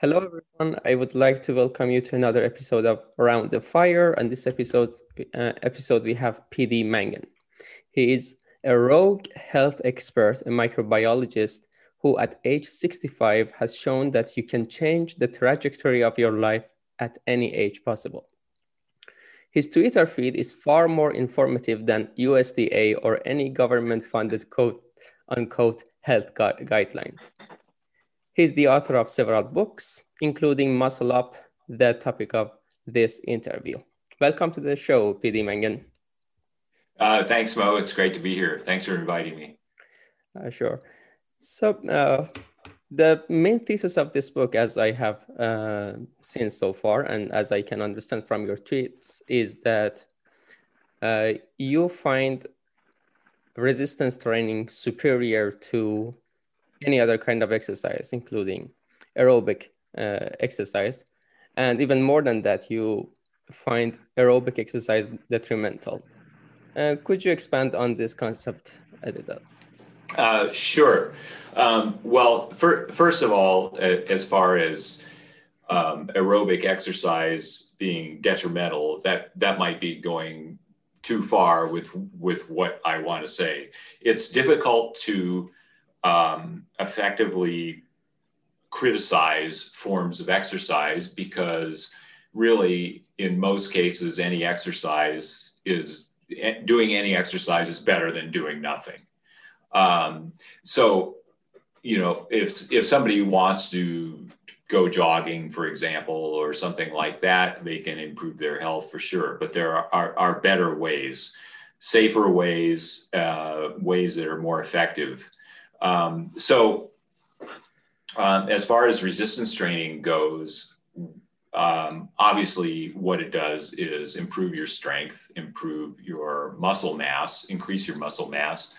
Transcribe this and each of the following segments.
Hello, everyone. I would like to welcome you to another episode of Around the Fire. And this episode, we have PD Mangan. He is a rogue health expert and microbiologist who at age 65 has shown that you can change the trajectory of your life at any age possible. His Twitter feed is far more informative than USDA or any government-funded quote-unquote health guidelines. He's the author of several books, including Muscle Up, the topic of this interview. Welcome to the show, PD Mangan. Thanks, Mo. It's great to be here. Thanks for inviting me. Sure. So the main thesis of this book, as I have seen so far, and as I can understand from your tweets, is that you find resistance training superior to any other kind of exercise, including aerobic exercise. And even more than that, you find aerobic exercise detrimental. Could you expand on this concept a little? Sure. Well, first of all, as far as aerobic exercise being detrimental, that might be going too far with what I want to say. It's difficult to effectively criticize forms of exercise because really, in most cases, doing any exercise is better than doing nothing. So, you know, if somebody wants to go jogging, for example, or something like that, they can improve their health for sure. But there are better ways, safer ways, ways that are more effective. As far as resistance training goes, obviously what it does is improve your strength, improve your muscle mass, increase your muscle mass.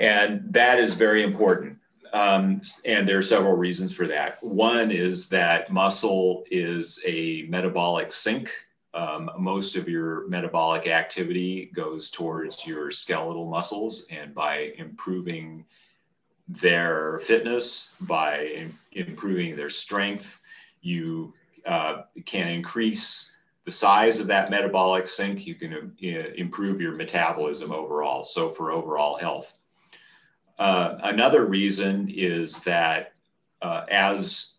And that is very important. And there are several reasons for that. One is that muscle is a metabolic sink. Most of your metabolic activity goes towards your skeletal muscles, and by improving their fitness, by improving their strength, you can increase the size of that metabolic sink. You can improve your metabolism overall, so for overall health. Another reason is that as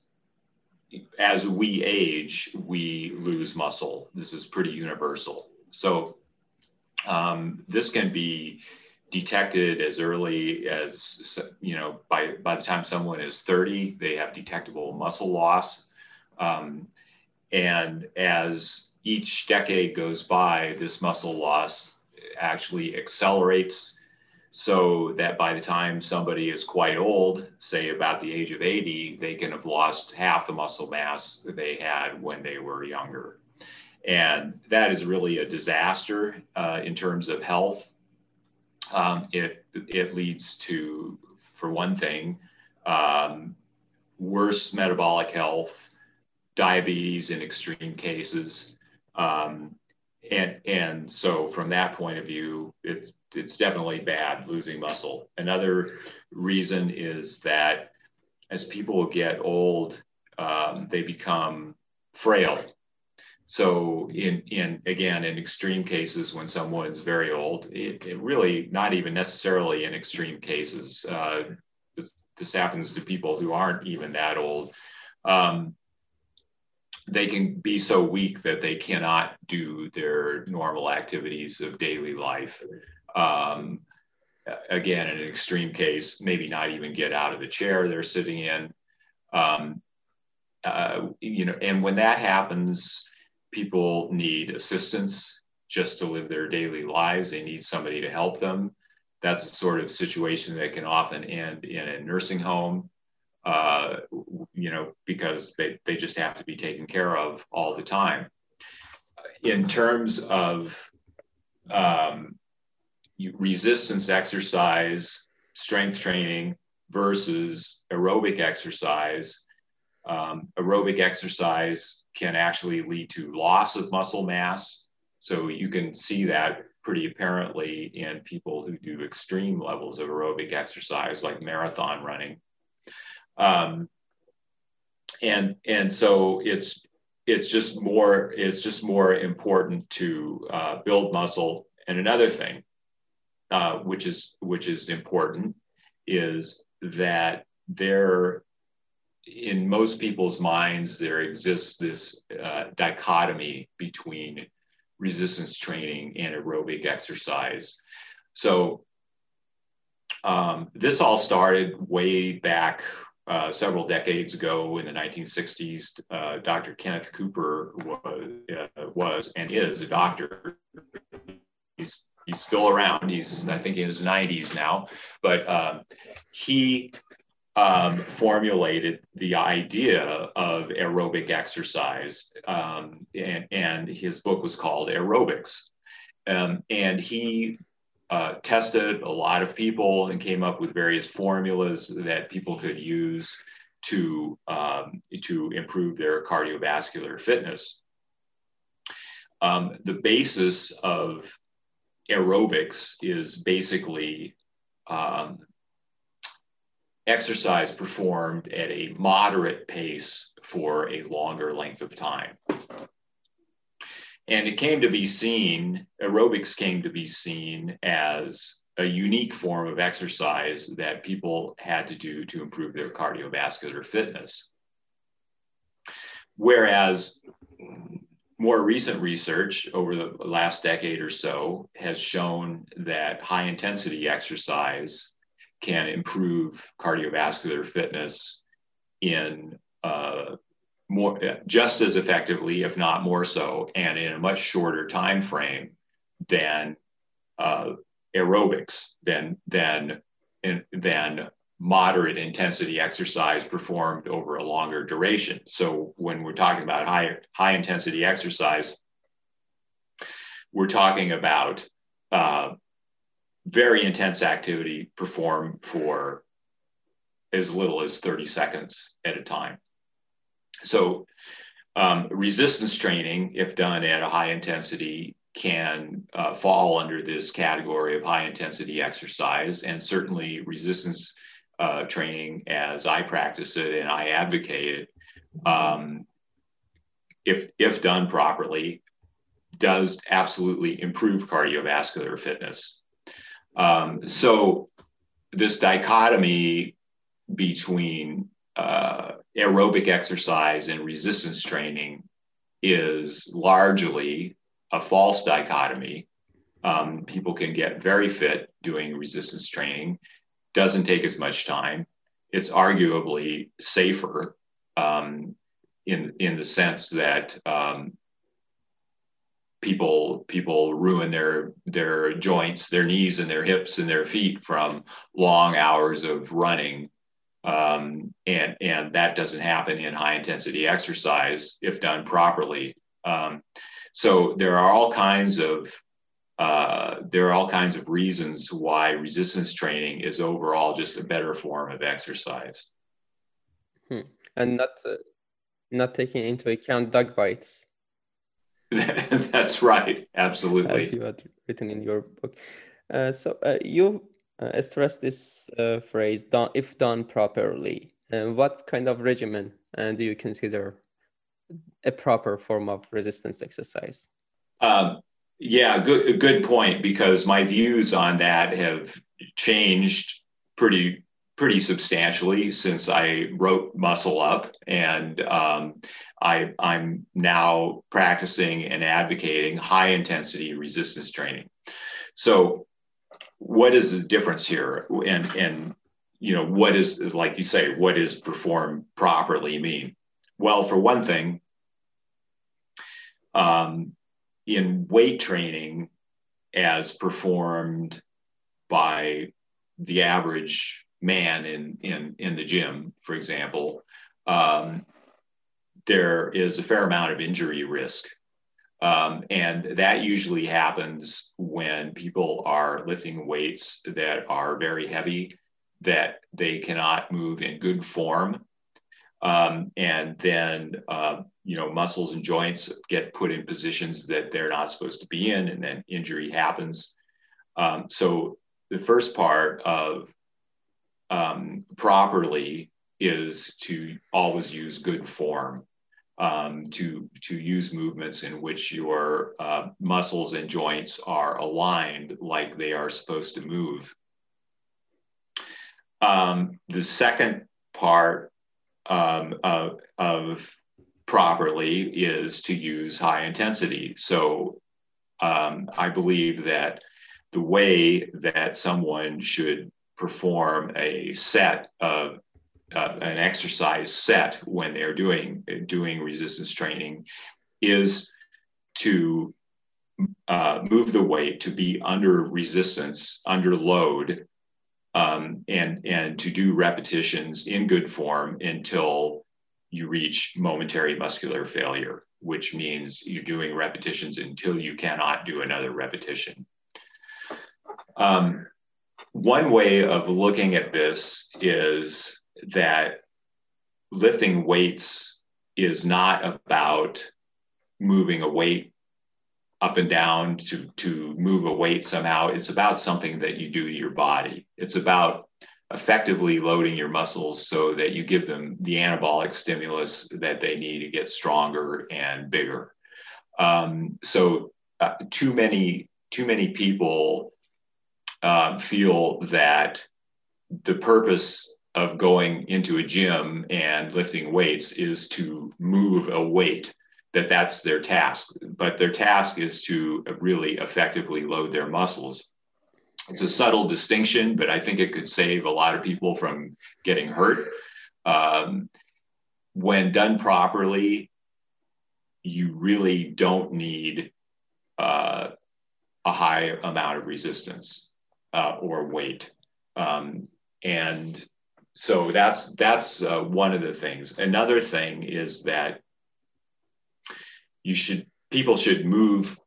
we age, we lose muscle. This is pretty universal. So this can be detected as early as, you know, by the time someone is 30, they have detectable muscle loss. And as each decade goes by, this muscle loss actually accelerates, so that by the time somebody is quite old, say about the age of 80, they can have lost half the muscle mass that they had when they were younger. And that is really a disaster in terms of health. It leads to, for one thing, worse metabolic health, diabetes in extreme cases. And so from that point of view, it's definitely bad, losing muscle. Another reason is that as people get old, they become frail. So in extreme cases, when someone's very old, it really, not even necessarily in extreme cases, this happens to people who aren't even that old, they can be so weak that they cannot do their normal activities of daily life. Again, in an extreme case, maybe not even get out of the chair they're sitting in. You know, and when that happens, people need assistance just to live their daily lives. They need somebody to help them. That's a sort of situation that can often end in a nursing home, you know, because they just have to be taken care of all the time. In terms of resistance exercise, strength training versus aerobic exercise, aerobic exercise can actually lead to loss of muscle mass. So you can see that pretty apparently in people who do extreme levels of aerobic exercise, like marathon running. And so it's just more important to build muscle. And another thing, which is important, is that there, in most people's minds, there exists this dichotomy between resistance training and aerobic exercise. So this all started way back several decades ago in the 1960s. Dr. Kenneth Cooper was and is a doctor. He's still around. He's, I think, in his 90s now. But he formulated the idea of aerobic exercise, and his book was called Aerobics. And he tested a lot of people and came up with various formulas that people could use to improve their cardiovascular fitness. The basis of aerobics is basically exercise performed at a moderate pace for a longer length of time. And aerobics came to be seen as a unique form of exercise that people had to do to improve their cardiovascular fitness. Whereas more recent research over the last decade or so has shown that high intensity exercise can improve cardiovascular fitness in more, just as effectively, if not more so, and in a much shorter time frame than aerobics, than moderate intensity exercise performed over a longer duration. So when we're talking about high intensity exercise, we're talking about very intense activity performed for as little as 30 seconds at a time. So resistance training, if done at a high intensity, can fall under this category of high intensity exercise. And certainly resistance training, as I practice it and I advocate it, if done properly, does absolutely improve cardiovascular fitness. So this dichotomy between aerobic exercise and resistance training is largely a false dichotomy. People can get very fit doing resistance training. Doesn't take as much time. It's arguably safer in the sense that people ruin their joints, their knees and their hips and their feet from long hours of running. And that doesn't happen in high intensity exercise if done properly. So there are all kinds of reasons why resistance training is overall just a better form of exercise. And not taking into account dog bites. That's right. Absolutely. As you had written in your book. So you stressed this phrase, if done properly. What kind of regimen do you consider a proper form of resistance exercise? Yeah, good point, because my views on that have changed pretty substantially since I wrote Muscle Up, and I'm now practicing and advocating high intensity resistance training. So what is the difference here? And what is, like you say, what is performed properly mean? Well, for one thing, in weight training as performed by the average man in the gym, for example, there is a fair amount of injury risk. And that usually happens when people are lifting weights that are very heavy, that they cannot move in good form. And then, muscles and joints get put in positions that they're not supposed to be in, and then injury happens. So the first part of properly is to always use good form, to use movements in which your muscles and joints are aligned like they are supposed to move. The second part of properly is to use high intensity. So I believe that the way that someone should perform a set of an exercise set when they're doing resistance training is to move the weight, to be under resistance, under load, and to do repetitions in good form until you reach momentary muscular failure, which means you're doing repetitions until you cannot do another repetition. One way of looking at this is that lifting weights is not about moving a weight up and down to move a weight somehow. It's about something that you do to your body. It's about effectively loading your muscles so that you give them the anabolic stimulus that they need to get stronger and bigger. Too many people feel that the purpose of going into a gym and lifting weights is to move a weight, that's their task. But their task is to really effectively load their muscles. It's a subtle distinction, but I think it could save a lot of people from getting hurt. When done properly, you really don't need a high amount of resistance or weight. So that's one of the things. Another thing is that people should move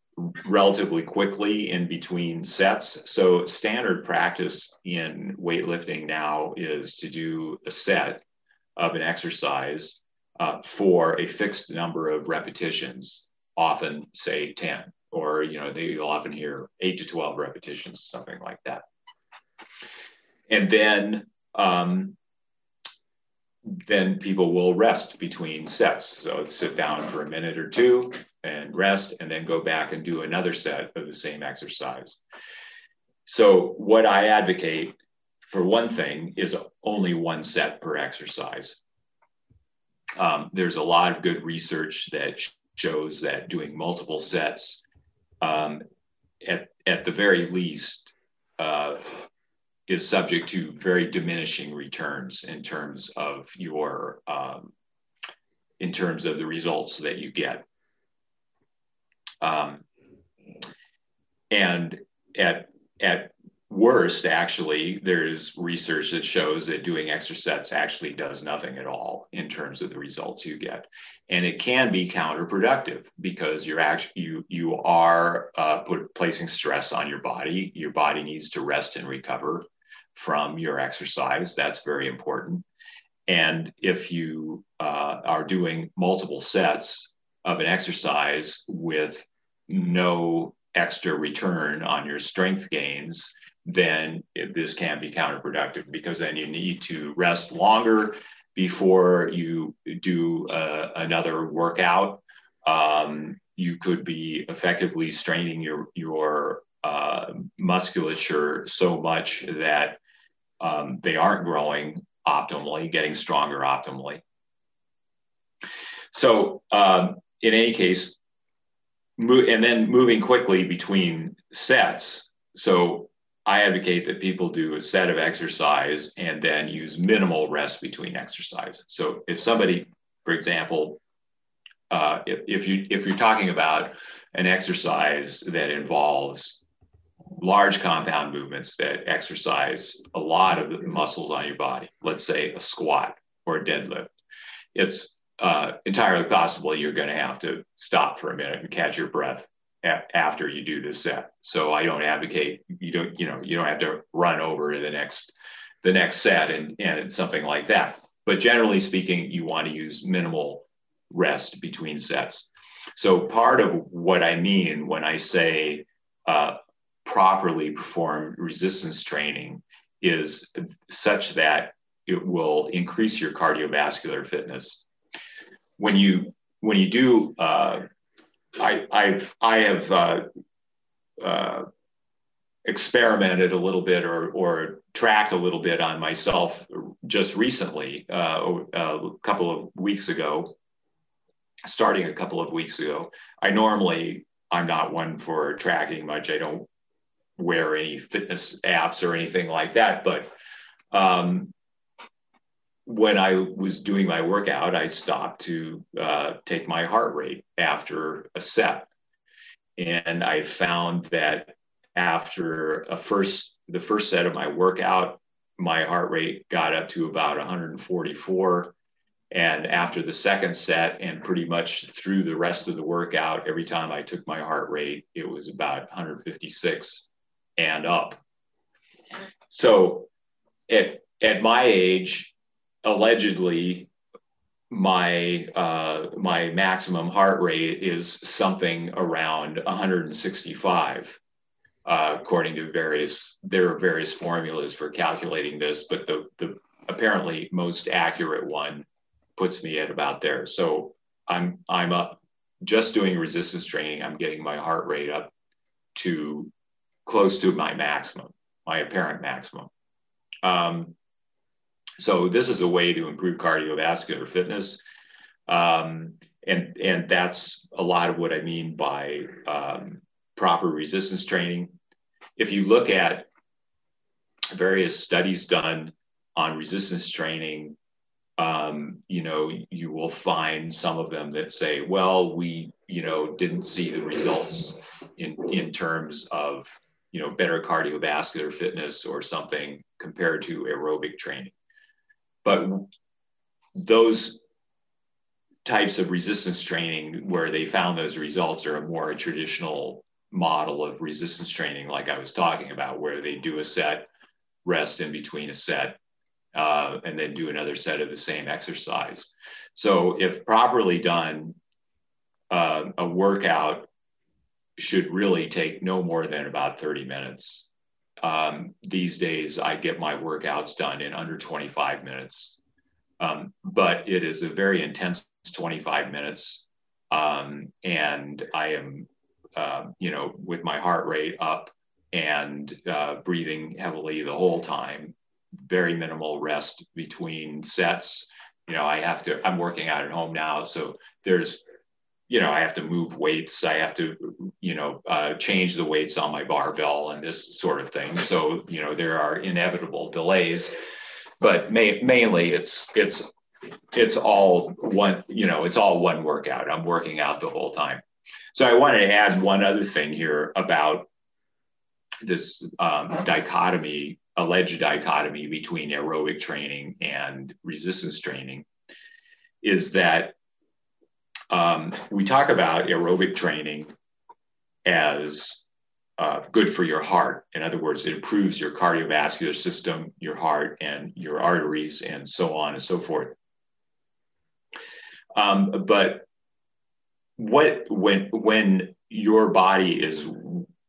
relatively quickly in between sets. So standard practice in weightlifting now is to do a set of an exercise for a fixed number of repetitions, often say 10, or you'll often hear 8 to 12 repetitions, something like that. And then people will rest between sets. So sit down for a minute or two and rest, and then go back and do another set of the same exercise. So what I advocate, for one thing, is only one set per exercise. There's a lot of good research that shows that doing multiple sets, at the very least, is subject to very diminishing returns in terms of your, in terms of the results that you get. And at worst, actually, there's research that shows that doing extra sets actually does nothing at all in terms of the results you get. And it can be counterproductive because you're actually, placing stress on your body. Your body needs to rest and recover from your exercise. That's very important. And if you are doing multiple sets of an exercise with no extra return on your strength gains, then this can be counterproductive, because then you need to rest longer before you do another workout. You could be effectively straining your musculature so much that they aren't growing optimally, getting stronger optimally. So in any case, and then moving quickly between sets. So I advocate that people do a set of exercise and then use minimal rest between exercises. So if somebody, for example, if you're talking about an exercise that involves large compound movements that exercise a lot of the muscles on your body, let's say a squat or a deadlift, it's entirely possible you're going to have to stop for a minute and catch your breath after you do this set. So I don't advocate you don't have to run over to the next set and something like that. But generally speaking, you want to use minimal rest between sets. So part of what I mean when I say properly perform resistance training is such that it will increase your cardiovascular fitness. When you do, I have experimented a little bit or tracked a little bit on myself just recently, starting a couple of weeks ago. I'm not one for tracking much. I don't wear any fitness apps or anything like that. But when I was doing my workout, I stopped to take my heart rate after a set. And I found that after the first set of my workout, my heart rate got up to about 144. And after the second set and pretty much through the rest of the workout, every time I took my heart rate, it was about 156 and up. So at my age, allegedly, my maximum heart rate is something around 165, according to there are various formulas for calculating this, but the apparently most accurate one puts me at about there. So I'm up just doing resistance training. I'm getting my heart rate up to close to my maximum, my apparent maximum. So this is a way to improve cardiovascular fitness. And that's a lot of what I mean by proper resistance training. If you look at various studies done on resistance training, you will find some of them that say, well, we, didn't see the results in terms of, better cardiovascular fitness or something compared to aerobic training. But those types of resistance training where they found those results are a traditional model of resistance training, like I was talking about, where they do a set, rest in between a set, and then do another set of the same exercise. So if properly done, a workout should really take no more than about 30 minutes. These days, I get my workouts done in under 25 minutes, but it is a very intense 25 minutes. And I am, with my heart rate up and breathing heavily the whole time. Very minimal rest between sets. I'm working out at home now. So there's, I have to move weights. I have to, change the weights on my barbell and this sort of thing. So, there are inevitable delays, but mainly it's all one, it's all one workout. I'm working out the whole time. So I wanted to add one other thing here about this alleged dichotomy between aerobic training and resistance training, is that we talk about aerobic training as good for your heart. In other words, it improves your cardiovascular system, your heart and your arteries, and so on and so forth. But when your body is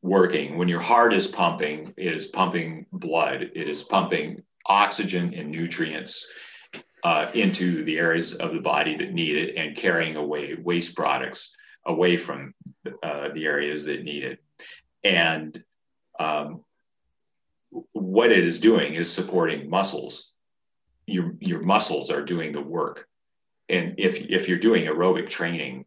working, when your heart is pumping, it is pumping blood, it is pumping oxygen and nutrients into the areas of the body that need it, and carrying away waste products away from the areas that need it. And what it is doing is supporting muscles. Your muscles are doing the work. And if you're doing aerobic training,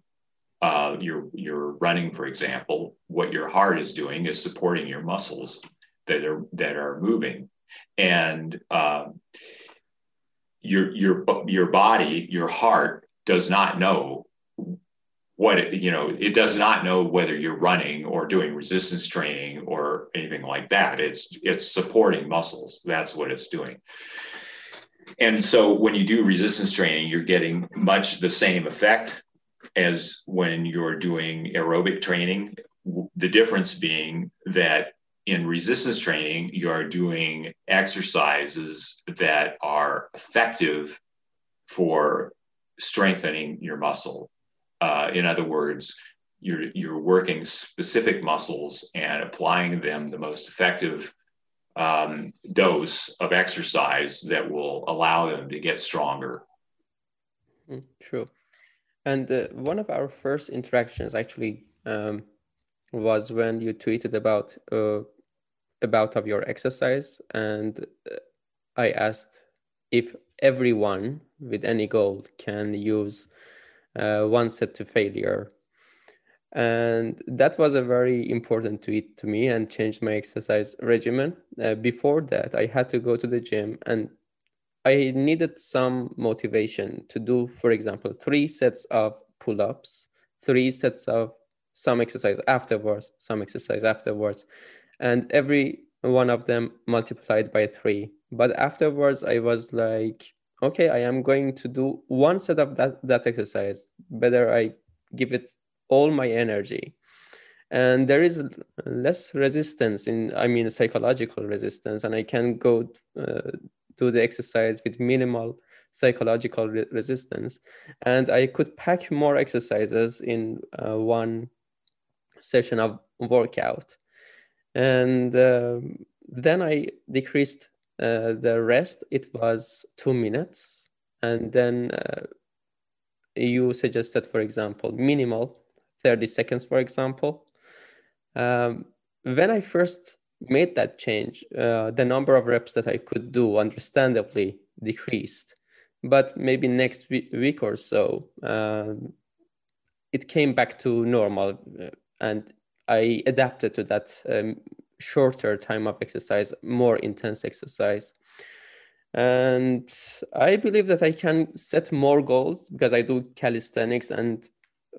you're running, for example, what your heart is doing is supporting your muscles that are moving, and your body, your heart does not know what it does not know whether you're running or doing resistance training or anything like that. It's supporting muscles. That's what it's doing. And so when you do resistance training, you're getting much the same effect as when you're doing aerobic training, the difference being that in resistance training, you are doing exercises that are effective for strengthening your muscle. In other words, you're working specific muscles and applying them the most effective dose of exercise that will allow them to get stronger. True. And one of our first interactions actually was when you tweeted about of your exercise, and I asked if everyone with any goal can use one set to failure. And that was a very important tweet to me and changed my exercise regimen. Before that, I had to go to the gym and I needed some motivation to do, for example, 3 sets of pull-ups, 3 sets of some exercise afterwards, and every one of them multiplied by 3. But afterwards, I was like, okay, I am going to do 1 set of that exercise. Better I give it all my energy. And there is less resistance psychological resistance. And I can go do the exercise with minimal psychological resistance. And I could pack more exercises in one session of workout. And then I decreased the rest. It was 2 minutes. And then you suggested, for example, minimal 30 seconds, for example. When I first made that change, the number of reps that I could do understandably decreased. But maybe next week or so, it came back to normal. And I adapted to that shorter time of exercise, more intense exercise. And I believe that I can set more goals because I do calisthenics. And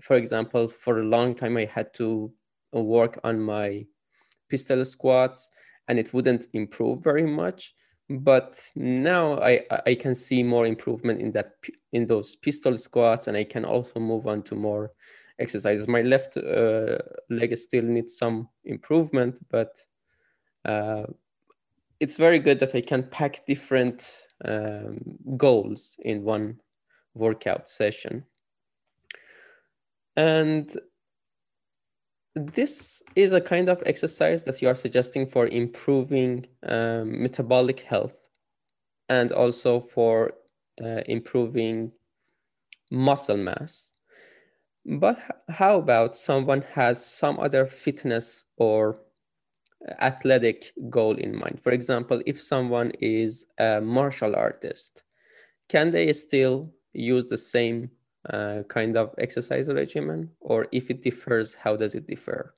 for example, for a long time, I had to work on my pistol squats and it wouldn't improve very much. But now I can see more improvement in those pistol squats, and I can also move on to more exercises. My left leg still needs some improvement, but it's very good that I can pack different goals in one workout session. And this is a kind of exercise that you are suggesting for improving metabolic health and also for improving muscle mass. But how about someone has some other fitness or athletic goal in mind? For example, if someone is a martial artist, can they still use the same kind of exercise regimen? Or if it differs, how does it differ?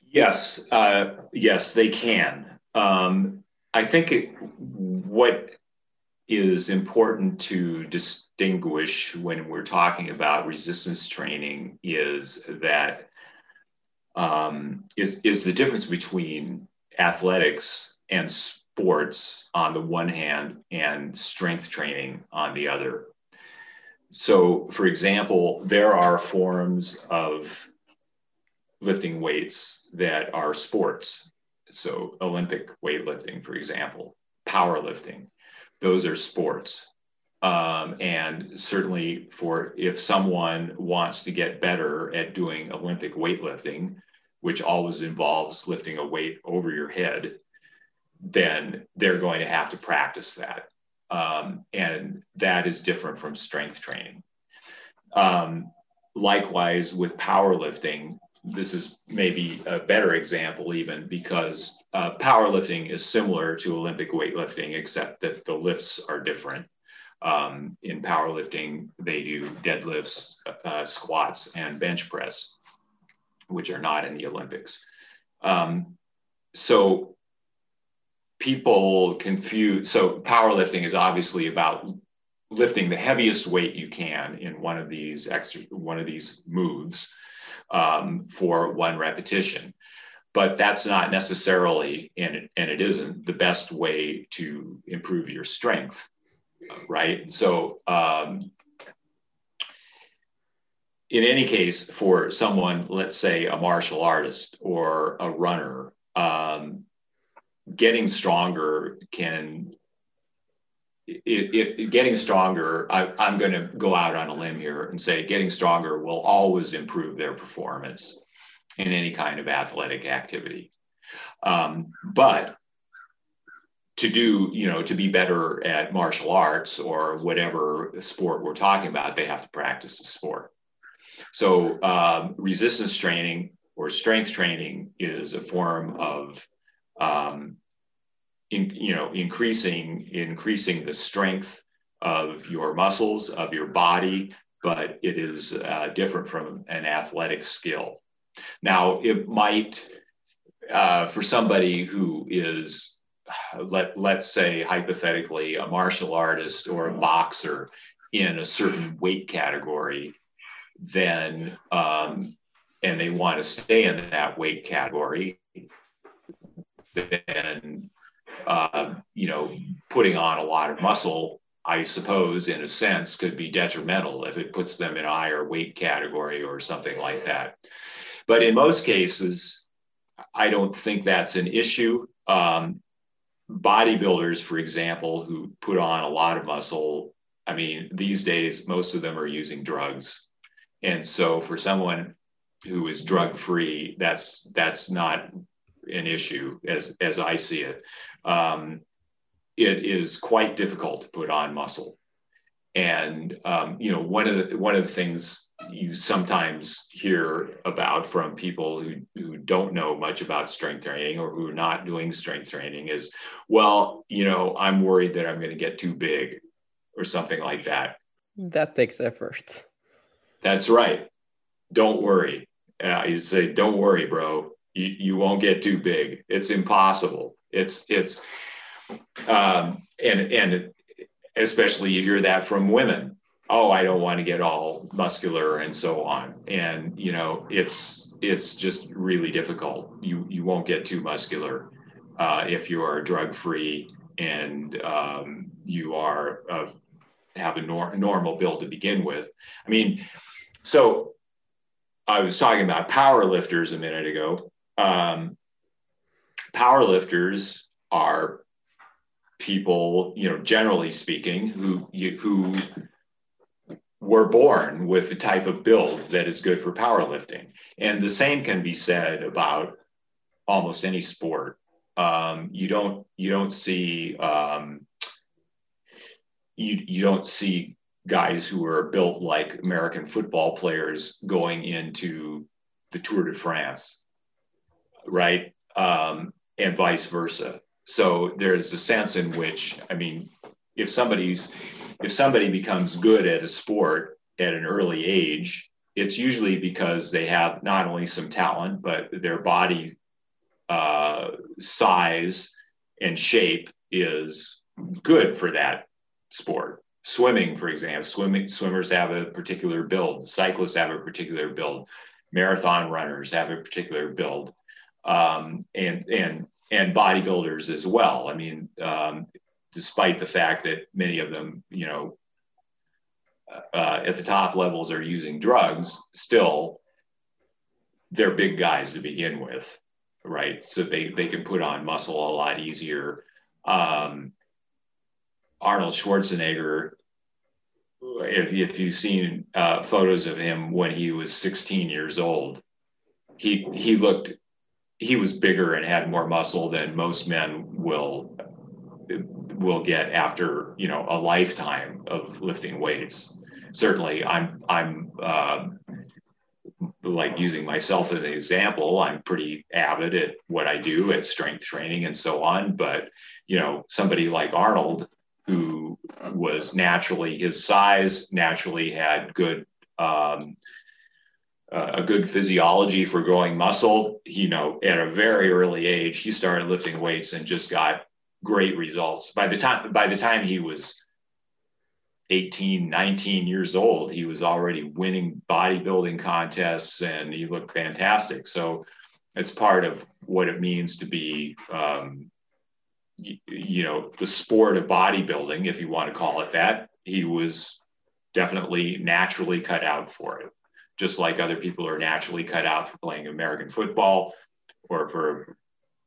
Yes, they can. I think what is important to distinguish when we're talking about resistance training is that is the difference between athletics and sports on the one hand and strength training on the other. So, for example, there are forms of lifting weights that are sports. So Olympic weightlifting, for example, powerlifting, those are sports. And certainly if someone wants to get better at doing Olympic weightlifting, which always involves lifting a weight over your head, then they're going to have to practice that. And that is different from strength training. Likewise, with powerlifting, this is maybe a better example even because powerlifting is similar to Olympic weightlifting, except that the lifts are different. In powerlifting, they do deadlifts, squats, and bench press, which are not in the Olympics. People confuse, so powerlifting is obviously about lifting the heaviest weight you can in one of these moves for one repetition, but that's not necessarily, and it isn't the best way to improve your strength, right? So in any case, for someone, let's say a martial artist or a runner, I'm going to go out on a limb here and say getting stronger will always improve their performance in any kind of athletic activity. But to do, you know, to be better at martial arts or whatever sport we're talking about, they have to practice the sport. So resistance training or strength training is a form of, increasing the strength of your muscles, of your body, but it is different from an athletic skill. Now, it might, for somebody who is, let's say hypothetically, a martial artist or a boxer in a certain weight category, then, and they want to stay in that weight category, then, putting on a lot of muscle, I suppose, in a sense, could be detrimental if it puts them in a higher weight category or something like that. But in most cases, I don't think that's an issue. Bodybuilders, for example, who put on a lot of muscle, I mean, these days, most of them are using drugs. And so for someone who is drug-free, that's not an issue as I see it. It is quite difficult to put on muscle. And, one of the things you sometimes hear about from people who don't know much about strength training or who are not doing strength training is, well, I'm worried that I'm going to get too big or something like that. That takes effort. That's right. Don't worry. You say, don't worry, bro. You won't get too big. It's impossible. And especially you hear that from women. Oh, I don't want to get all muscular and so on. And, it's just really difficult. You won't get too muscular if you are drug-free and you are have a normal build to begin with. I mean, so I was talking about power lifters a minute ago. Power lifters are people, generally speaking, who were born with the type of build that is good for powerlifting. And the same can be said about almost any sport. You don't see guys who are built like American football players going into the Tour de France, right? And vice versa. So there's a sense in which, I mean, if somebody becomes good at a sport at an early age, it's usually because they have not only some talent, but their body size and shape is good for that sport. Swimming, for example, swimmers have a particular build. Cyclists have a particular build. Marathon runners have a particular build, and bodybuilders as well. I mean, despite the fact that many of them, at the top levels are using drugs, still they're big guys to begin with, right? So they can put on muscle a lot easier. Arnold Schwarzenegger, if you've seen photos of him when he was 16 years old, he was bigger and had more muscle than most men will get after, a lifetime of lifting weights. Certainly I'm like using myself as an example. I'm pretty avid at what I do at strength training and so on. But, somebody like Arnold, who was naturally his size, naturally had good, a good physiology for growing muscle, at a very early age, he started lifting weights and just got great results. By the time he was 18, 19 years old, he was already winning bodybuilding contests and he looked fantastic. So it's part of what it means to be, the sport of bodybuilding, if you want to call it that. He was definitely naturally cut out for it, just like other people are naturally cut out for playing American football or for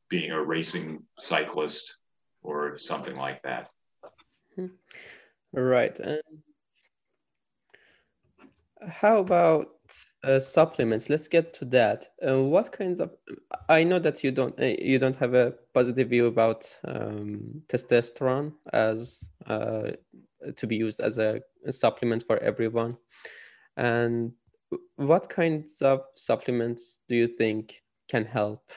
being a racing cyclist or something like that. Right. How about supplements, let's get to that. What kinds of? I know that you don't have a positive view about testosterone as to be used as a supplement for everyone. And what kinds of supplements do you think can help,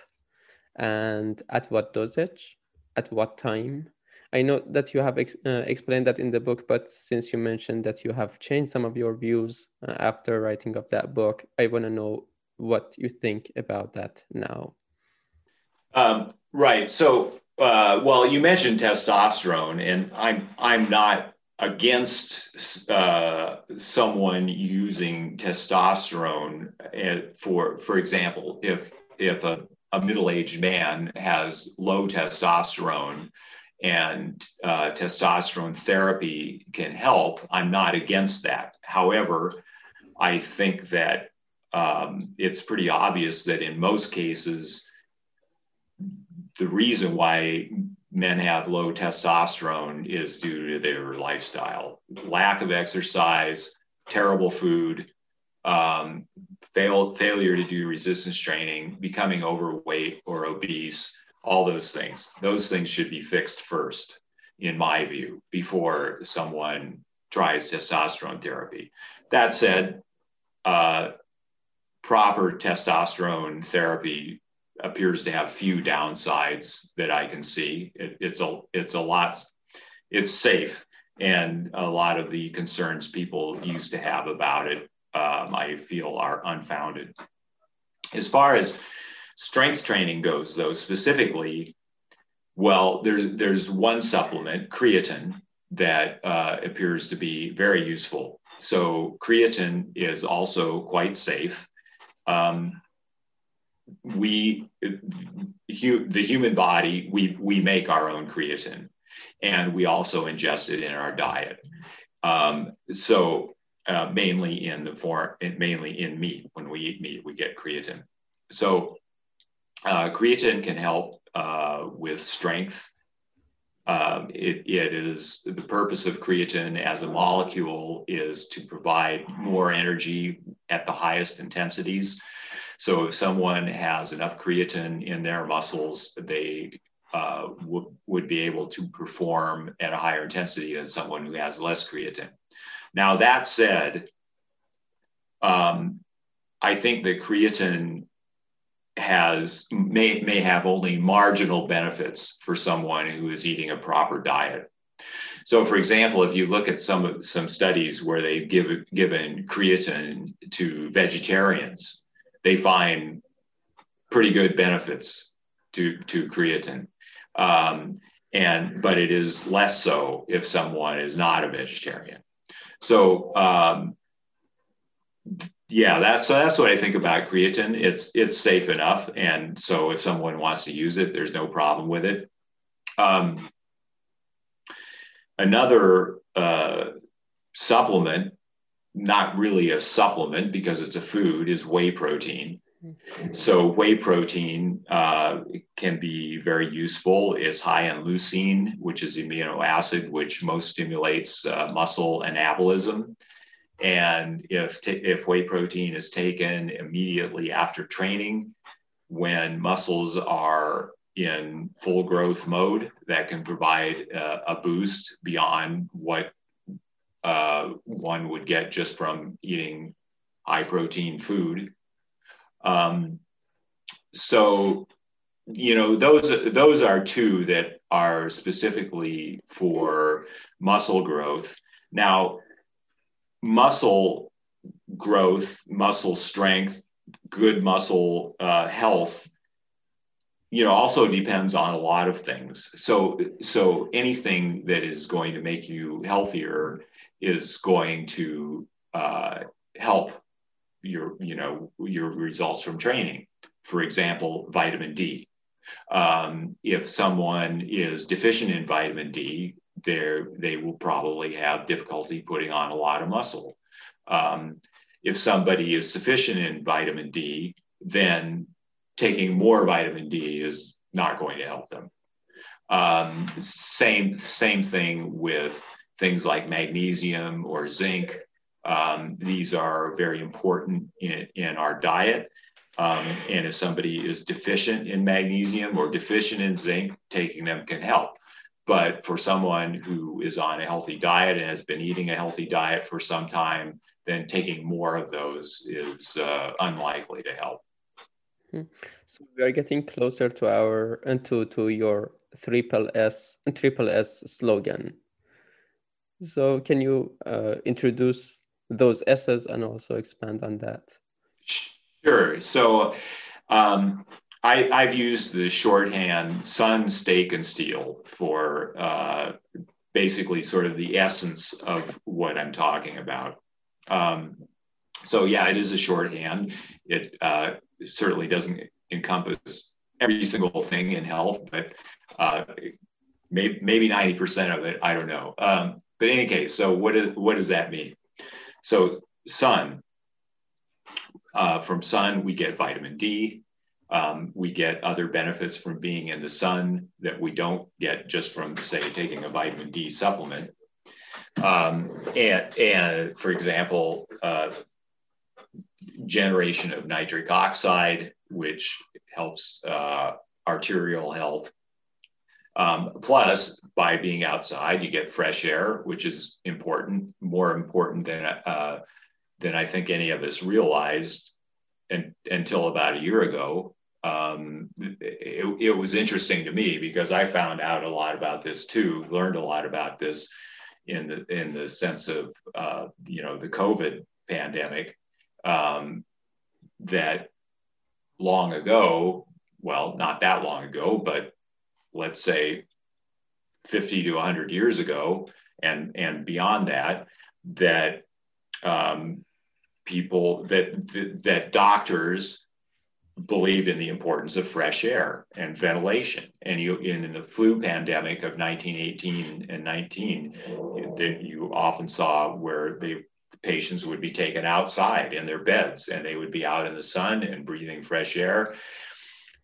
and at what dosage, at what time? I know that you have explained that in the book, but since you mentioned that you have changed some of your views after writing of that book, I want to know what you think about that now. Right. So, well, you mentioned testosterone, and I'm not against someone using testosterone for example, if a middle-aged man has low testosterone, and testosterone therapy can help. I'm not against that. However, I think that it's pretty obvious that in most cases, the reason why men have low testosterone is due to their lifestyle, lack of exercise, terrible food, failure to do resistance training, becoming overweight or obese. All those things should be fixed first, in my view, before someone tries testosterone therapy. That said, proper testosterone therapy appears to have few downsides that I can see. It's safe, and a lot of the concerns people used to have about it, I feel, are unfounded. As far as strength training goes, though, specifically, well, there's one supplement, creatine, that appears to be very useful. So creatine is also quite safe. The human body, we make our own creatine, and we also ingest it in our diet. So mainly in the form, mainly in meat. When we eat meat, we get creatine. So creatine can help with strength. It is the purpose of creatine as a molecule is to provide more energy at the highest intensities. So if someone has enough creatine in their muscles, they would be able to perform at a higher intensity than someone who has less creatine. Now, that said, I think that creatine may have only marginal benefits for someone who is eating a proper diet. So, for example, if you look at some studies where they've given creatine to vegetarians, they find pretty good benefits to creatine, but it is less so if someone is not a vegetarian. So. Yeah, that's what I think about creatine. It's safe enough, and so if someone wants to use it, there's no problem with it. Another supplement, not really a supplement because it's a food, is whey protein. So whey protein can be very useful. It's high in leucine, which is amino acid, which most stimulates muscle anabolism. And if whey protein is taken immediately after training, when muscles are in full growth mode, that can provide a boost beyond what one would get just from eating high protein food. So, you know, those are two that are specifically for muscle growth. Now, muscle growth, muscle strength, good muscle health, you know, also depends on a lot of things. So anything that is going to make you healthier is going to help your results from training. For example, vitamin D. If someone is deficient in vitamin D, they will probably have difficulty putting on a lot of muscle. If somebody is sufficient in vitamin D, then taking more vitamin D is not going to help them. Same thing with things like magnesium or zinc. These are very important in our diet. And if somebody is deficient in magnesium or deficient in zinc, taking them can help. But for someone who is on a healthy diet and has been eating a healthy diet for some time, then taking more of those is unlikely to help. So we are getting closer to our to your triple S slogan. So can you introduce those S's and also expand on that? Sure. So I've used the shorthand sun, steak, and steel for basically sort of the essence of what I'm talking about. So yeah, it is a shorthand. It certainly doesn't encompass every single thing in health, but maybe 90% of it, I don't know. But in any case, so what does that mean? So sun, from sun, we get vitamin D. We get other benefits from being in the sun that we don't get just from, say, taking a vitamin D supplement. And for example, generation of nitric oxide, which helps arterial health. Plus, by being outside, you get fresh air, which is important, more important than I think any of us realized until about a year ago. It was interesting to me because I found out a lot about this too, learned a lot about this in the sense of the COVID pandemic, that long ago, well, not that long ago, but let's say 50 to 100 years ago and beyond that, that doctors believed in the importance of fresh air and ventilation. And in the flu pandemic of 1918 and 19, that you often saw where the patients would be taken outside in their beds and they would be out in the sun and breathing fresh air.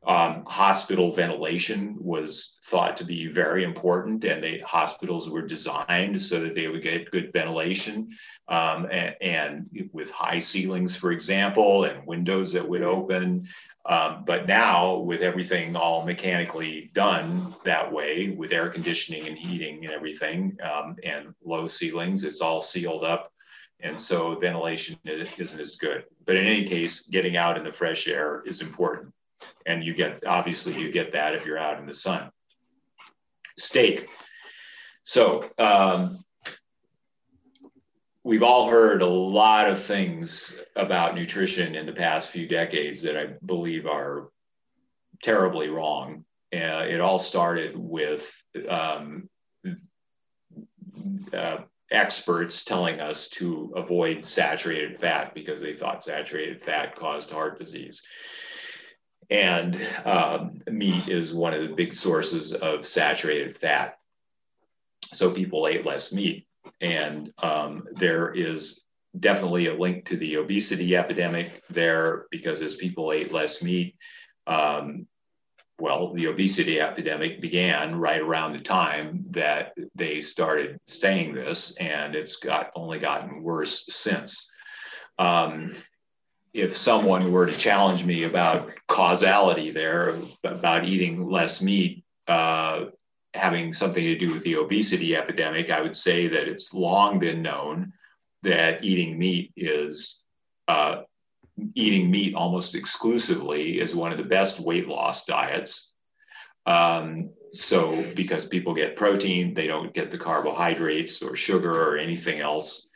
Hospital ventilation was thought to be very important, and hospitals were designed so that they would get good ventilation, and with high ceilings, for example, and windows that would open. But now, with everything all mechanically done that way, with air conditioning and heating and everything, and low ceilings, it's all sealed up. And so ventilation isn't as good. But in any case, getting out in the fresh air is important. And you get that if you're out in the sun. Steak. So we've all heard a lot of things about nutrition in the past few decades that I believe are terribly wrong. It all started with experts telling us to avoid saturated fat because they thought saturated fat caused heart disease. And meat is one of the big sources of saturated fat. So people ate less meat. And there is definitely a link to the obesity epidemic there, because as people ate less meat, the obesity epidemic began right around the time that they started saying this, and it's only gotten worse since. If someone were to challenge me about causality there, about eating less meat having something to do with the obesity epidemic, I would say that it's long been known that eating meat almost exclusively is one of the best weight loss diets. So because people get protein, they don't get the carbohydrates or sugar or anything else.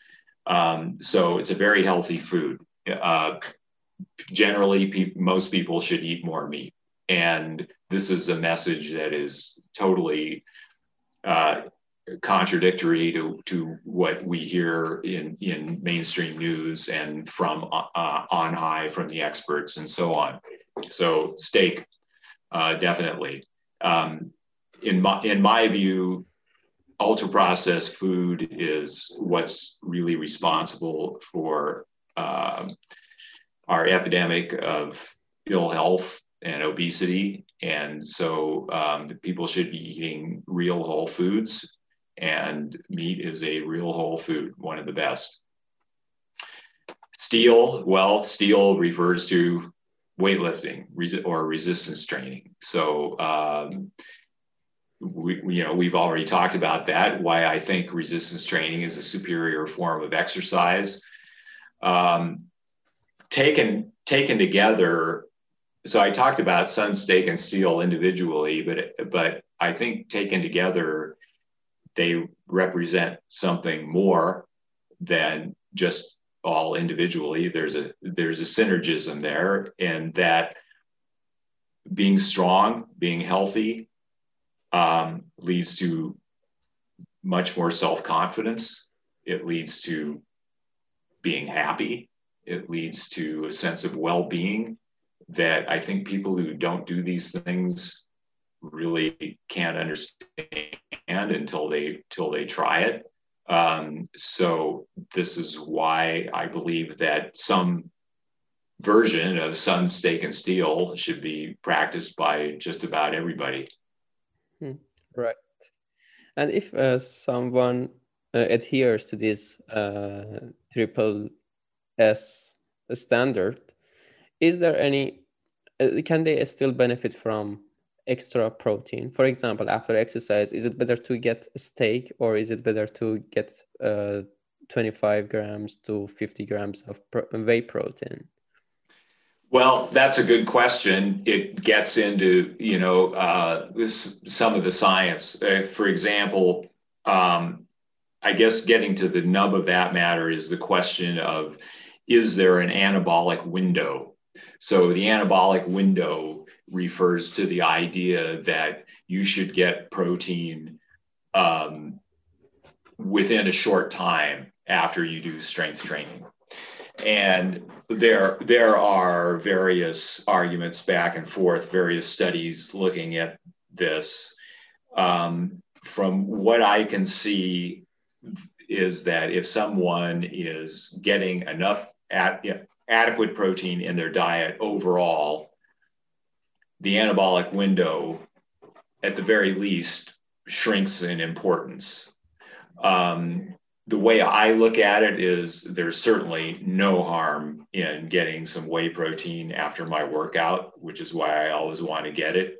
So it's a very healthy food. Generally, most people should eat more meat. And this is a message that is totally contradictory to what we hear in mainstream news and from on high from the experts and so on. So steak, definitely. In my view, ultra-processed food is what's really responsible for our epidemic of ill health and obesity. And so the people should be eating real whole foods, and meat is a real whole food, one of the best. Steel, well, steel refers to weightlifting or resistance training. So, we've already talked about that, why I think resistance training is a superior form of exercise. Taken together, so I talked about sun, steak, and steel individually, but I think taken together, they represent something more than just all individually. There's a synergism there, and that being strong, being healthy, leads to much more self-confidence. It leads to being happy. It leads to a sense of well-being that I think people who don't do these things really can't understand until they try it. So this is why I believe that some version of sun, steak, and steel should be practiced by just about everybody. Right. And if someone adheres to this triple S standard, is there any, can they still benefit from extra protein? For example, after exercise, is it better to get a steak, or is it better to get 25 grams to 50 grams of whey protein? Well, that's a good question. It gets into, some of the science. For example, I guess getting to the nub of that matter is the question of, is there an anabolic window? So the anabolic window refers to the idea that you should get protein within a short time after you do strength training. And there are various arguments back and forth, various studies looking at this. From what I can see is that if someone is getting enough adequate protein in their diet overall, the anabolic window, at the very least, shrinks in importance. The way I look at it is there's certainly no harm in getting some whey protein after my workout, which is why I always want to get it.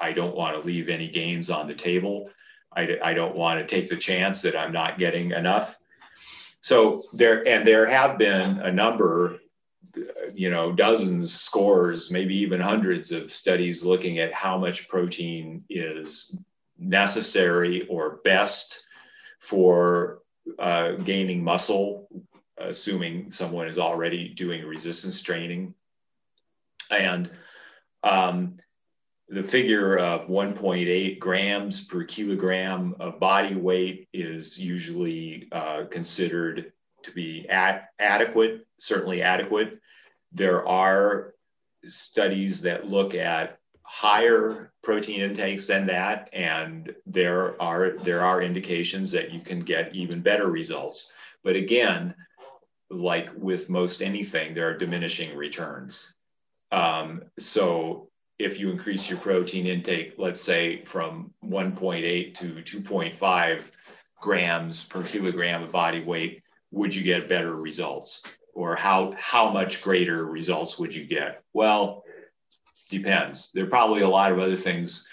I don't want to leave any gains on the table. I don't want to take the chance that I'm not getting enough. So there have been a number, dozens, scores, maybe even hundreds of studies looking at how much protein is necessary or best for gaining muscle, assuming someone is already doing resistance training. And the figure of 1.8 grams per kilogram of body weight is usually considered to be adequate, certainly adequate. There are studies that look at higher protein intakes than that, and there are indications that you can get even better results. But again, like with most anything, there are diminishing returns. So if you increase your protein intake, let's say from 1.8 to 2.5 grams per kilogram of body weight, would you get better results? Or how much greater results would you get? Well, depends. There are probably a lot of other things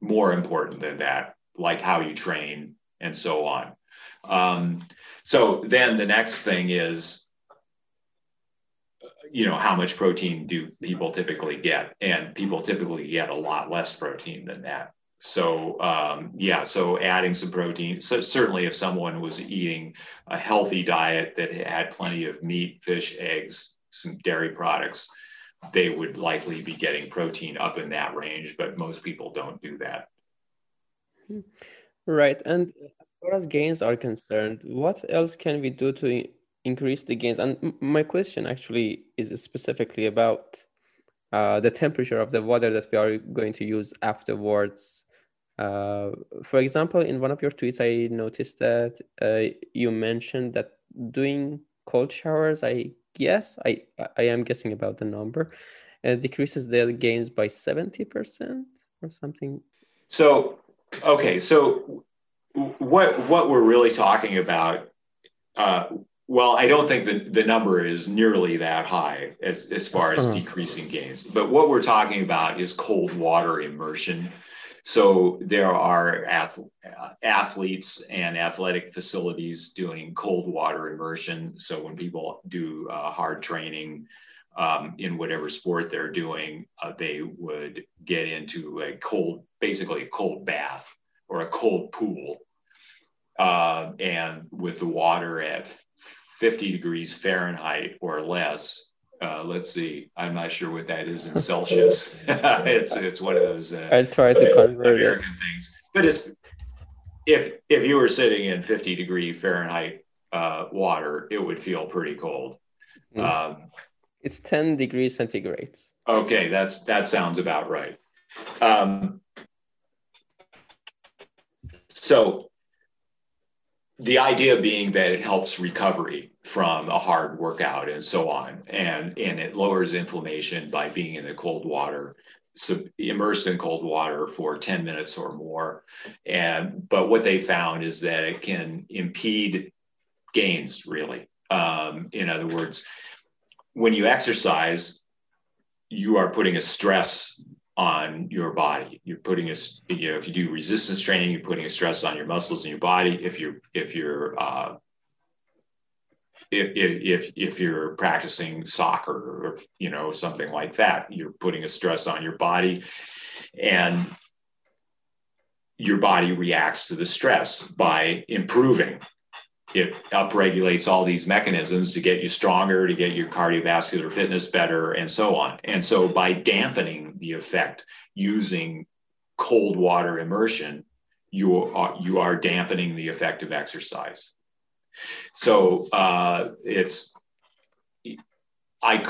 more important than that, like how you train and so on. So then the next thing is, how much protein do people typically get? And people typically get a lot less protein than that. So so adding some protein. So certainly if someone was eating a healthy diet that had plenty of meat, fish, eggs, some dairy products, they would likely be getting protein up in that range, but most people don't do that. Right. And as far as gains are concerned, what else can we do to increase the gains? And my question actually is specifically about the temperature of the water that we are going to use afterwards. For example, in one of your tweets, I noticed that you mentioned that doing cold showers, I am guessing about the number, decreases their gains by 70% or something. So, okay. So what we're really talking about Well, I don't think that the number is nearly that high as far as decreasing gains. But what we're talking about is cold water immersion. So there are athletes and athletic facilities doing cold water immersion. So when people do hard training in whatever sport they're doing, they would get into basically a cold bath or a cold pool. And with the water at 50 degrees Fahrenheit or less, let's see, I'm not sure what that is in Celsius. it's one of those I'll try to convert American things. But it's, if you were sitting in 50 degree Fahrenheit water, it would feel pretty cold. It's 10 degrees centigrade. Okay, that sounds about right. So the idea being that it helps recovery from a hard workout and so on, and it lowers inflammation by being in the cold water, immersed in cold water for 10 minutes or more. But what they found is that it can impede gains, really. In other words, when you exercise, you are putting a stress on your body. You're putting if you do resistance training, you're putting a stress on your muscles and your body. If you're practicing soccer or something like that, you're putting a stress on your body, and your body reacts to the stress by improving. It upregulates all these mechanisms to get you stronger, to get your cardiovascular fitness better, and so on. And so by dampening the effect using cold water immersion, you are dampening the effect of exercise. So I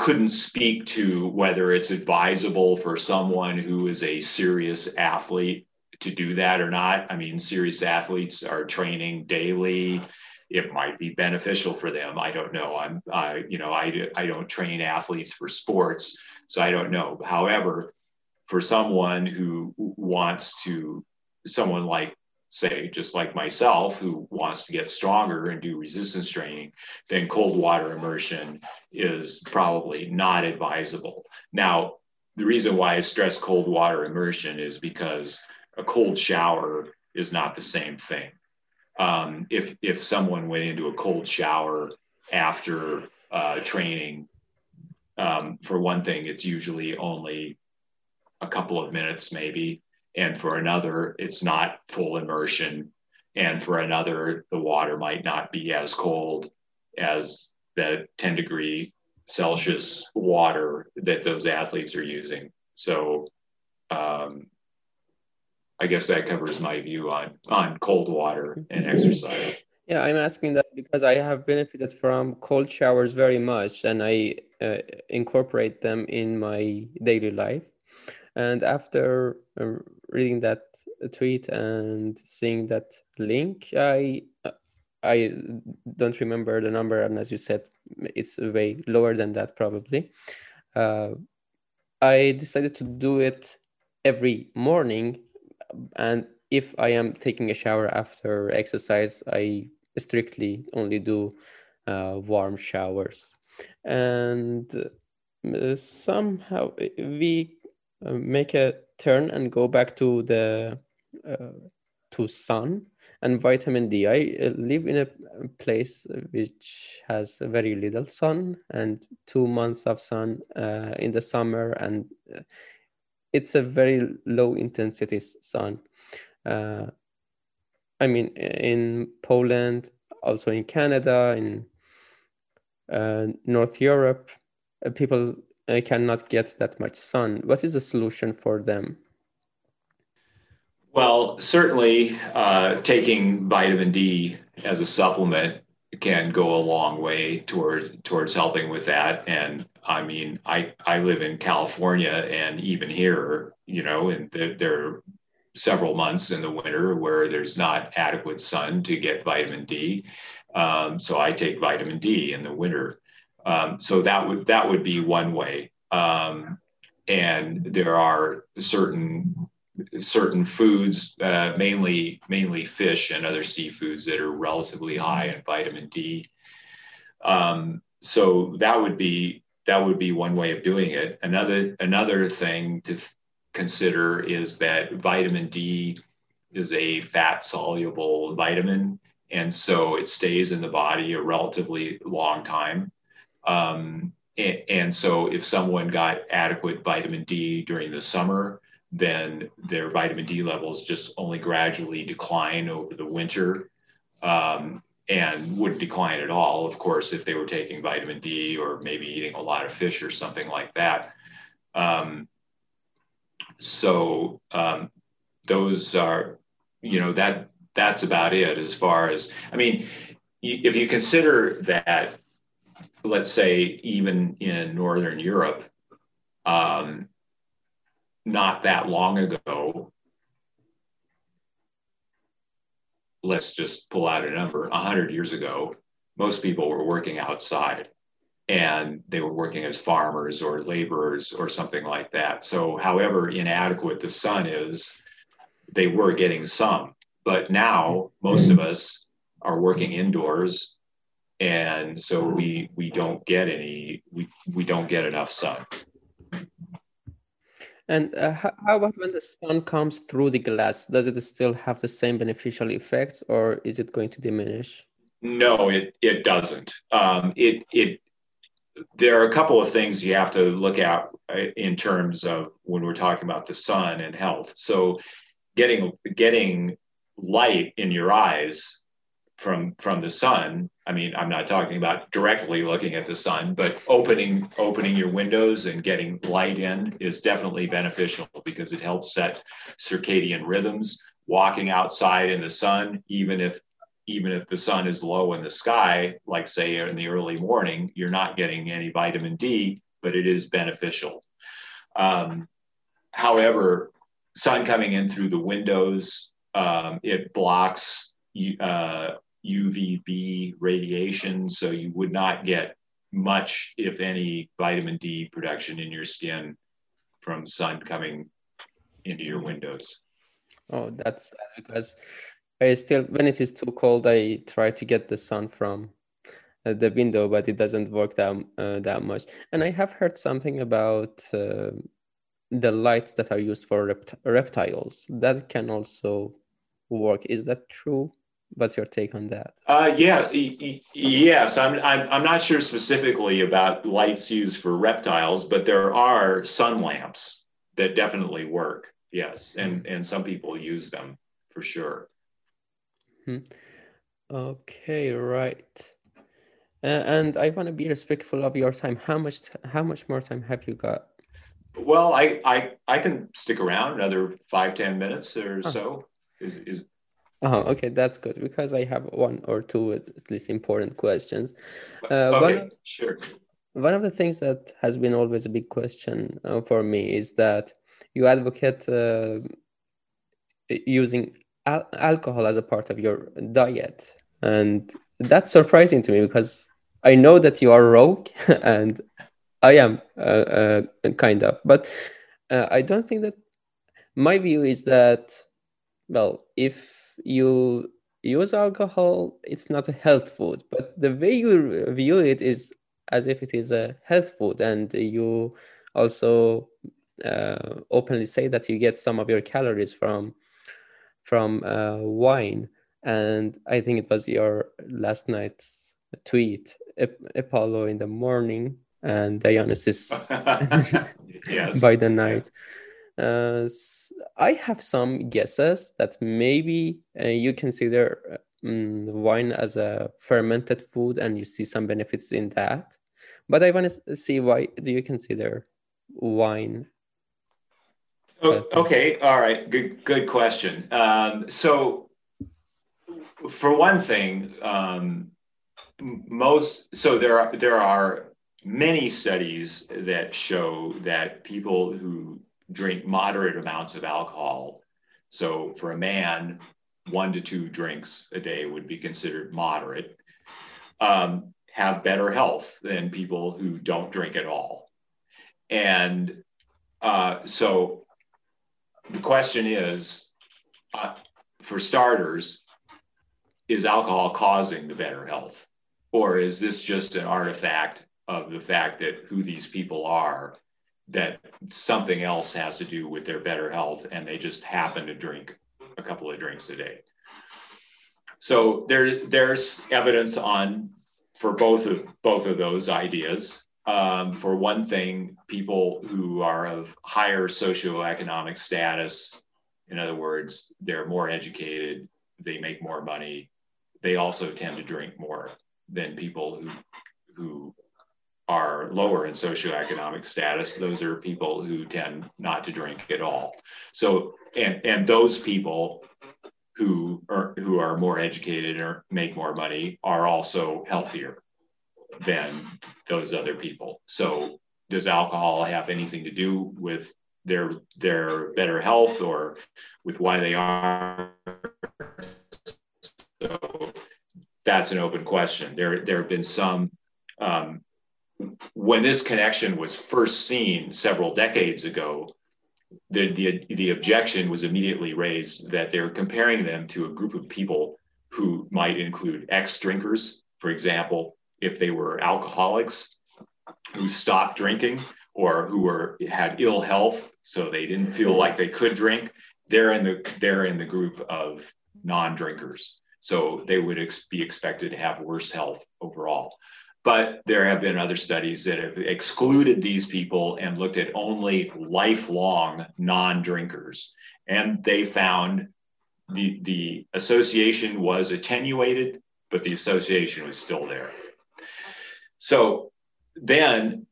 couldn't speak to whether it's advisable for someone who is a serious athlete to do that or not. I mean, serious athletes are training daily. It might be beneficial for them. I don't know. I don't train athletes for sports, so I don't know. However, for someone who wants to, just like myself, who wants to get stronger and do resistance training, then cold water immersion is probably not advisable. Now, the reason why I stress cold water immersion is because a cold shower is not the same thing. If someone went into a cold shower after training, for one thing, it's usually only a couple of minutes maybe. And for another, it's not full immersion. And for another, the water might not be as cold as the 10 degree Celsius water that those athletes are using. So, I guess that covers my view on cold water and exercise. Yeah, I'm asking that because I have benefited from cold showers very much, and I incorporate them in my daily life. And after reading that tweet and seeing that link, I don't remember the number, and as you said, it's way lower than that probably. I decided to do it every morning. And if I am taking a shower after exercise, I strictly only do warm showers. And somehow we make a turn and go back to the to sun and vitamin D. I live in a place which has very little sun, and 2 months of sun in the summer, and it's a very low intensity sun. I mean, in Poland, also in Canada, in North Europe, people cannot get that much sun. What is the solution for them? Well, certainly taking vitamin D as a supplement can go a long way towards helping with that. And I mean, I live in California, and even here, and there are several months in the winter where there's not adequate sun to get vitamin D. So I take vitamin D in the winter. So that would be one way. And there are certain foods, mainly fish and other seafoods, that are relatively high in vitamin D. So that would be one way of doing it. Another thing to consider is that vitamin D is a fat soluble vitamin. And so it stays in the body a relatively long time. And so if someone got adequate vitamin D during the summer, then their vitamin D levels just only gradually decline over the winter, and wouldn't decline at all, of course, if they were taking vitamin D or maybe eating a lot of fish or something like that. Those are, that's about it as far as, if you consider that, let's say, even in Northern Europe, not that long ago, let's just pull out a number, 100 years ago, most people were working outside, and they were working as farmers or laborers or something like that. So however inadequate the sun is, they were getting some. But now most of us are working indoors, and so we don't get enough sun. And how about when the sun comes through the glass? Does it still have the same beneficial effects, or is it going to diminish? No, it doesn't. There are a couple of things you have to look at in terms of when we're talking about the sun and health. So getting light in your eyes from the sun. I'm not talking about directly looking at the sun, but opening your windows and getting light in is definitely beneficial because it helps set circadian rhythms. Walking outside in the sun, even if the sun is low in the sky, like say in the early morning, you're not getting any vitamin D, but it is beneficial. However, sun coming in through the windows, it blocks UVB radiation, so you would not get much, if any, vitamin D production in your skin from sun coming into your windows. Oh, that's sad, because I still, when it is too cold, I try to get the sun from the window, but it doesn't work that much. And I have heard something about the lights that are used for reptiles that can also work. Is that true? What's your take on that? Yes. I'm not sure specifically about lights used for reptiles, but there are sun lamps that definitely work. Yes, and some people use them for sure. Okay, right. And I want to be respectful of your time. How much more time have you got? Well, I can stick around another 5-10 minutes or so. Oh, okay, that's good, because I have one or two at least important questions. Sure. One of the things that has been always a big question for me is that you advocate using alcohol as a part of your diet. And that's surprising to me because I know that you are rogue and I am kind of, but I don't think that, my view is that, well, if you use alcohol, it's not a health food, but the way you view it is as if it is a health food, and you also openly say that you get some of your calories from wine. And I think it was your last night's tweet, Apollo in the morning and Dionysus by the night. Yes. I have some guesses that maybe you consider wine as a fermented food and you see some benefits in that. But I want to see, why do you consider wine? Okay. All right. Good question. So for one thing, there are many studies that show that people who drink moderate amounts of alcohol. So for a man, 1 to 2 drinks a day would be considered moderate, have better health than people who don't drink at all. And so the question is, for starters, is alcohol causing the better health? Or is this just an artifact of the fact that who these people are, that something else has to do with their better health and they just happen to drink a couple of drinks a day? So there's evidence for both of those ideas. For one thing, people who are of higher socioeconomic status, in other words, they're more educated, they make more money, they also tend to drink more than people who are lower in socioeconomic status. Those are people who tend not to drink at all. So, and those people who are more educated or make more money are also healthier than those other people. So does alcohol have anything to do with their better health or with why they are? So that's an open question. There have been some, when this connection was first seen several decades ago, the objection was immediately raised that they're comparing them to a group of people who might include ex-drinkers, for example, if they were alcoholics who stopped drinking or had ill health, so they didn't feel like they could drink, they're in the group of non-drinkers. So they would be expected to have worse health overall. But there have been other studies that have excluded these people and looked at only lifelong non-drinkers. And they found the association was attenuated, but the association was still there. So then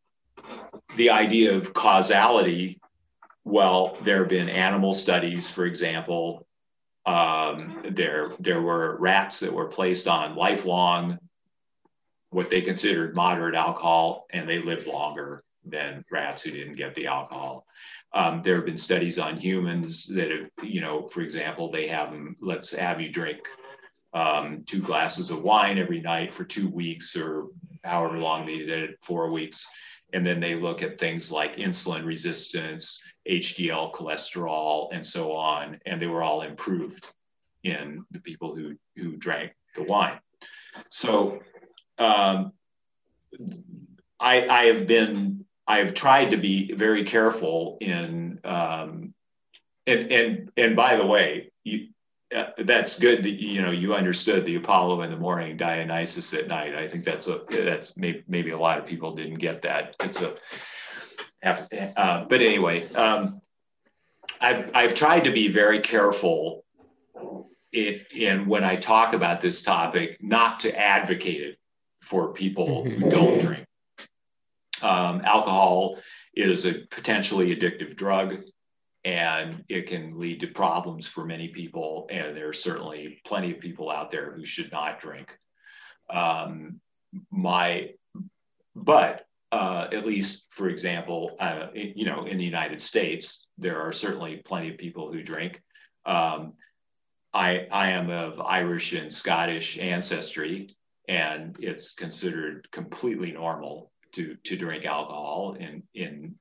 the idea of causality, well, there have been animal studies, for example. There were rats that were placed on lifelong, what they considered moderate alcohol, and they lived longer than rats who didn't get the alcohol. There have been studies on humans that have, for example, they have them, let's have you drink 2 glasses of wine every night for 2 weeks or however long they did it, 4 weeks. And then they look at things like insulin resistance, HDL cholesterol, and so on. And they were all improved in the people who drank the wine. So I have tried to be very careful in, and by the way, that's good that you understood the Apollo in the morning, Dionysus at night. I think that's maybe a lot of people didn't get that. But anyway, I've tried to be very careful in when I talk about this topic, not to advocate it for people who don't drink. Alcohol is a potentially addictive drug, and it can lead to problems for many people. And there are certainly plenty of people out there who should not drink. At least, for example, in the United States, there are certainly plenty of people who drink. I am of Irish and Scottish ancestry, and it's considered completely normal to drink alcohol in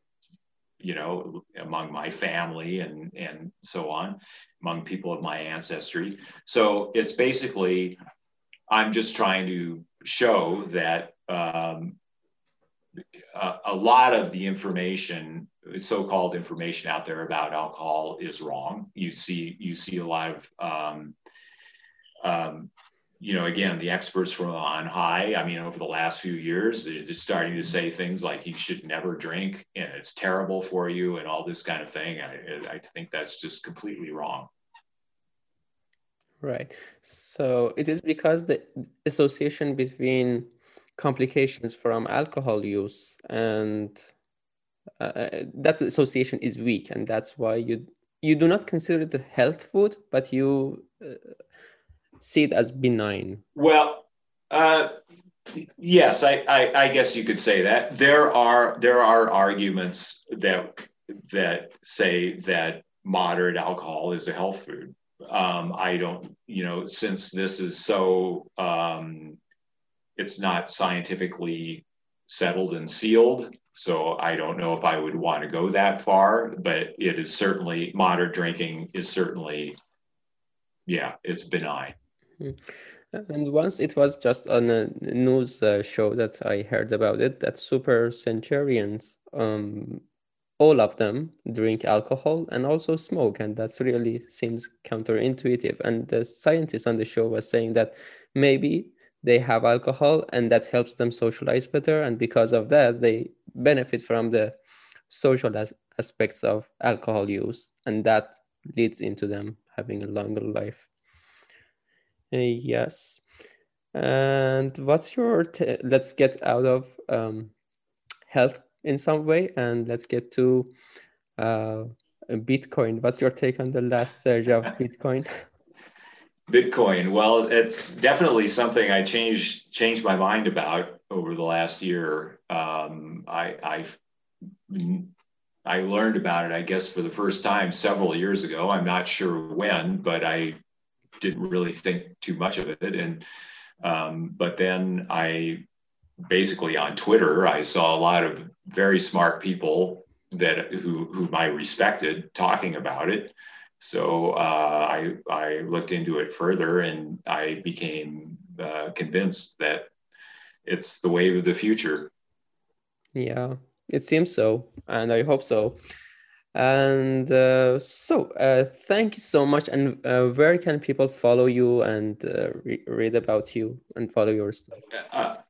among my family and so on, among people of my ancestry. So it's basically, I'm just trying to show that a lot of the information, so-called information out there about alcohol is wrong. You see a lot of, again, the experts from on high, over the last few years, they're just starting to say things like you should never drink and it's terrible for you and all this kind of thing. I think that's just completely wrong. Right. So it is because the association between complications from alcohol use and that association is weak. And that's why you do not consider it a health food, but you... see it as benign. Well, yes, I guess you could say that. There are arguments that say that moderate alcohol is a health food. I don't, since this is so, it's not scientifically settled and sealed. So I don't know if I would want to go that far, but it is certainly, moderate drinking is certainly, yeah, it's benign. And once it was just on a news show that I heard about it, that super centurions, all of them drink alcohol and also smoke. And that really seems counterintuitive. And the scientist on the show was saying that maybe they have alcohol and that helps them socialize better. And because of that, they benefit from the social aspects of alcohol use. And that leads into them having a longer life. Yes. And what's your, let's get out of health in some way and let's get to Bitcoin. What's your take on the last surge of Bitcoin? Bitcoin. Well, it's definitely something I changed my mind about over the last year. I learned about it, I guess, for the first time several years ago. I'm not sure when, but I didn't really think too much of it. And but then I basically on Twitter, I saw a lot of very smart people that whom I respected talking about it. So I looked into it further and I became convinced that it's the wave of the future. Yeah, it seems so. And I hope so. And thank you so much. And where can people follow you and read about you and follow your stuff?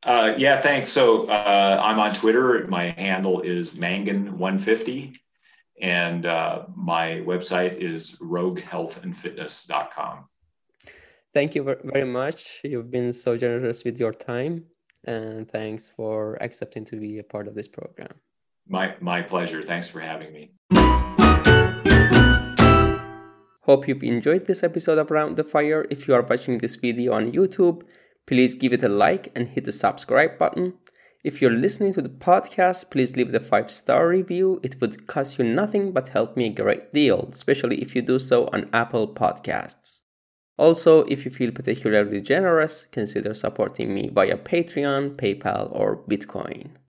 Yeah, thanks. So I'm on Twitter. My handle is Mangan150. And my website is roguehealthandfitness.com. Thank you very much. You've been so generous with your time. And thanks for accepting to be a part of this program. My pleasure. Thanks for having me. Hope you've enjoyed this episode of Round the Fire. If you are watching this video on YouTube, please give it a like and hit the subscribe button. If you're listening to the podcast, please leave the 5-star review. It would cost you nothing but help me a great deal, especially if you do so on Apple Podcasts. Also, if you feel particularly generous, consider supporting me via Patreon, PayPal, or Bitcoin.